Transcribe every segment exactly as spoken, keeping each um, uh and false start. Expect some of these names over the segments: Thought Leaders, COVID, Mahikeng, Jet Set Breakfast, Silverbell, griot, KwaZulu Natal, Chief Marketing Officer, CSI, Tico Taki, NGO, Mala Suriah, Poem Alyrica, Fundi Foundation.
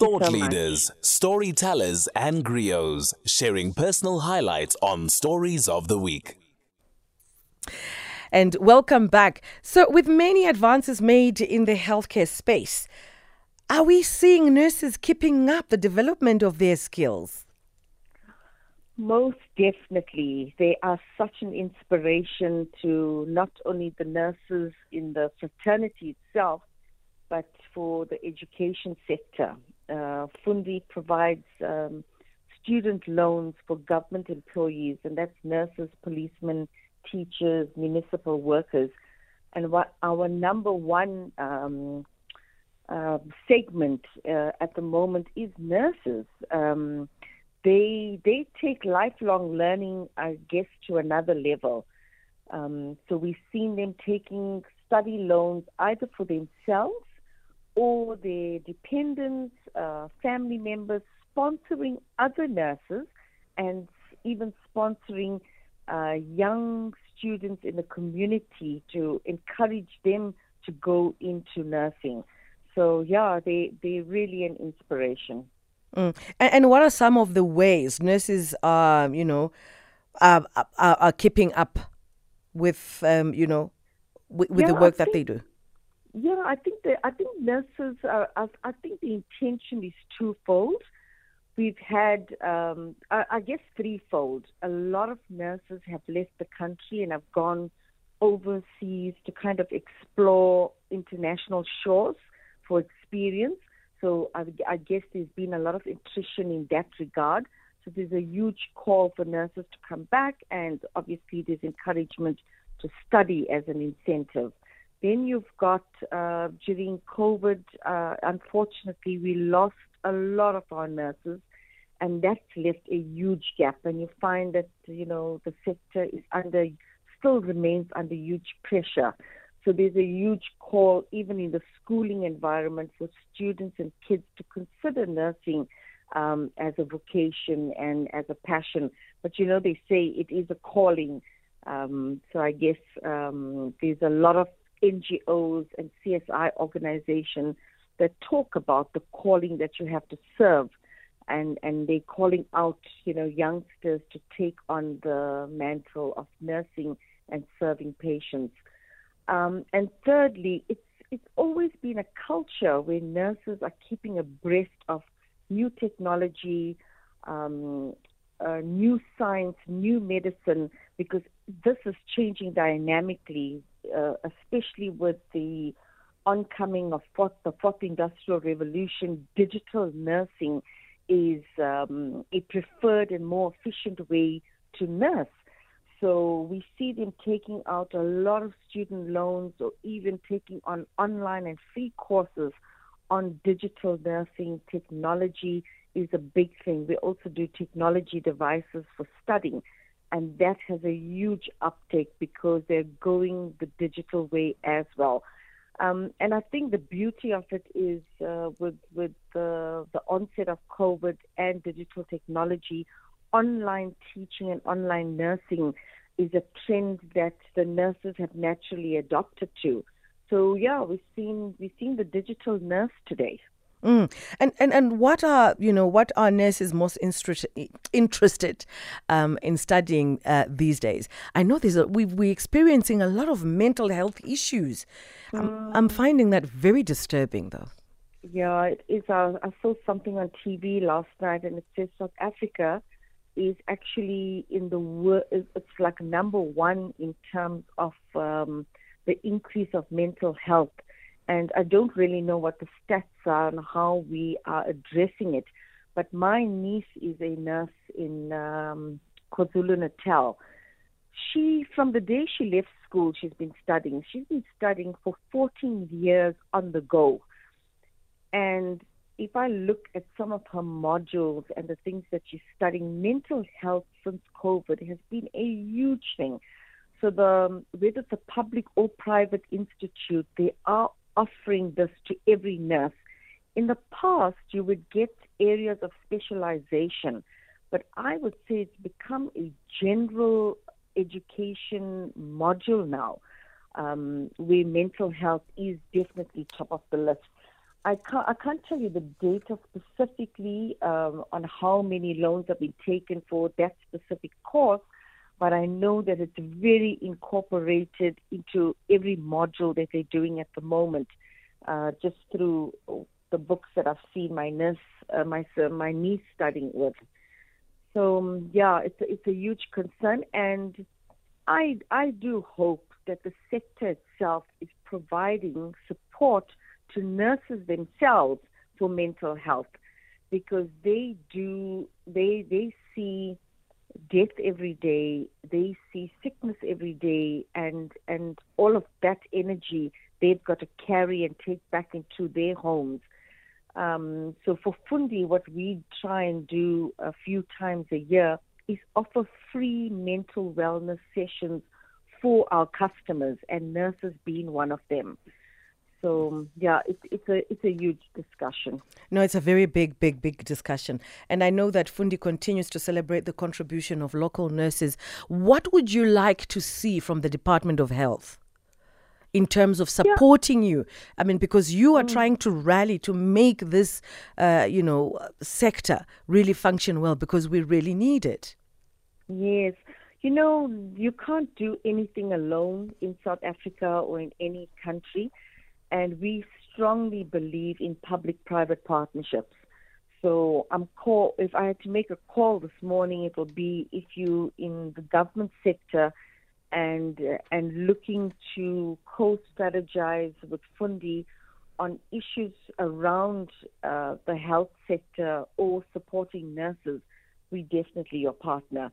Thought so leaders, much. storytellers, and griots sharing personal highlights on Stories of the Week. And welcome back. So, with many advances made in the healthcare space, are we seeing nurses keeping up the development of their skills? Most definitely. They are such an inspiration to not only the nurses in the fraternity itself, but for the education sector. Uh, Fundi provides um, student loans for government employees, and that's nurses, policemen, teachers, municipal workers. And what our number one um, uh, segment uh, at the moment is nurses. Um, They they take lifelong learning, I guess, to another level. Um, so we've seen them taking study loans either for themselves or their dependents, uh, family members, sponsoring other nurses and even sponsoring uh, young students in the community to encourage them to go into nursing. So, yeah, they, they're really an inspiration. Mm. And, and what are some of the ways nurses are, you know, are, are, are keeping up with, um, you know, with, with yeah, the work think, that they do? Yeah, I think that I think nurses are. I, I think the intention is twofold. We've had, um, I, I guess, threefold. A lot of nurses have left the country and have gone overseas to kind of explore international shores for experience. So I, I guess there's been a lot of attrition in that regard. So there's a huge call for nurses to come back, and obviously there's encouragement to study as an incentive. Then you've got, uh, during COVID, uh, unfortunately, we lost a lot of our nurses, and that's left a huge gap. And you find that, you know, the sector is under, still remains under huge pressure. So there's a huge call, even in the schooling environment, for students and kids to consider nursing um, as a vocation and as a passion. But, you know, they say it is a calling. Um, so I guess um, there's a lot of N G Os and C S I organizations that talk about the calling that you have to serve. And, and they're calling out, you know, youngsters to take on the mantle of nursing and serving patients. Um, and thirdly, it's it's always been a culture where nurses are keeping abreast of new technology, um, uh, new science, new medicine, because this is changing dynamically, uh, especially with the oncoming of fourth, the fourth industrial revolution. Digital nursing is um, a preferred and more efficient way to nurse. So we see them taking out a lot of student loans or even taking on online and free courses on digital nursing. Technology is a big thing. We also do technology devices for studying, and that has a huge uptake because they're going the digital way as well. Um, and I think the beauty of it is uh, with, with the, the onset of COVID and digital technology, online teaching and online nursing is a trend that the nurses have naturally adopted to. So yeah, we've seen we've seen the digital nurse today. Mm. And, and and what are you know what are nurses most instru- interested um, in studying uh, these days? I know there's a, we we're experiencing a lot of mental health issues. Mm. I'm, I'm finding that very disturbing, though. Yeah, it is. I, I saw something on T V last night, and it says South Africa is actually in the wor- it's like number one in terms of um, the increase of mental health, and I don't really know what the stats are and how we are addressing it. But my niece is a nurse in um, KwaZulu Natal. She, from the day she left school, she's been studying. She's been studying for fourteen years on the go, and if I look at some of her modules and the things that she's studying, mental health since COVID has been a huge thing. So the whether it's a public or private institute, they are offering this to every nurse. In the past, you would get areas of specialization, but I would say it's become a general education module now, um, where mental health is definitely top of the list. I can't, I can't tell you the data specifically um, on how many loans have been taken for that specific course, but I know that it's very incorporated into every module that they're doing at the moment, uh, just through the books that I've seen my nurse, uh, my my niece studying with. So um, yeah, it's a, it's a huge concern, and I I do hope that the sector itself is providing support to nurses themselves for mental health, because they do they they see death every day, they see sickness every day, and and all of that energy they've got to carry and take back into their homes. Um, so for Fundi, what we try and do a few times a year is offer free mental wellness sessions for our customers, and nurses being one of them. So yeah, it's it's a it's a huge discussion. No, it's a very big, big, big discussion. And I know that Fundi continues to celebrate the contribution of local nurses. What would you like to see from the Department of Health in terms of supporting yeah. you? I mean, because you are mm. trying to rally to make this, uh, you know, sector really function well, because we really need it. Yes. You know, you can't do anything alone in South Africa or in any country. And we strongly believe in public-private partnerships. So I'm call, if I had to make a call this morning, it will be if you in the government sector and uh, and looking to co-strategize with Fundi on issues around uh, the health sector or supporting nurses, we definitely your partner,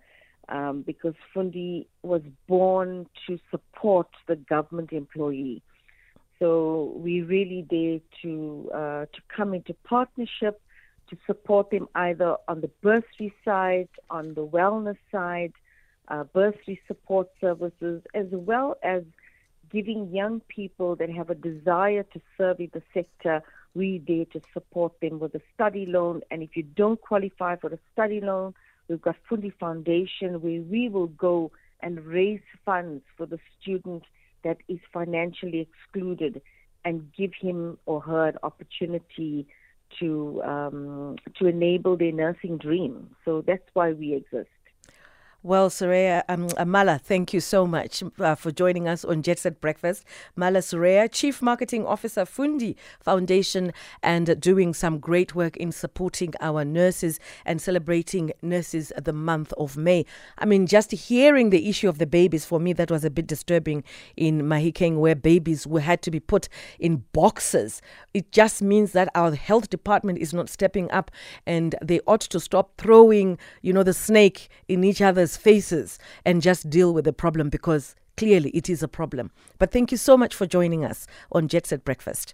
um, because Fundi was born to support the government employee. So we really there to uh, to come into partnership to support them either on the bursary side, on the wellness side, uh, bursary support services, as well as giving young people that have a desire to serve in the sector, we there to support them with a study loan. And if you don't qualify for a study loan, we've got Fundi Foundation where we will go and raise funds for the student that is financially excluded, and give him or her an opportunity to um, to enable their nursing dream. So that's why we exist. Well, Suriah, um, Mala, thank you so much uh, for joining us on Jet Set Breakfast. Mala Suriah, Chief Marketing Officer, Fundi Foundation, and uh, doing some great work in supporting our nurses and celebrating Nurses the month of May. I mean, just hearing the issue of the babies, for me, that was a bit disturbing in Mahikeng, where babies were, had to be put in boxes. It just means that our health department is not stepping up, and they ought to stop throwing, you know, the snake in each other's faces and just deal with the problem, because clearly it is a problem. But thank you so much for joining us on Jet Set Breakfast.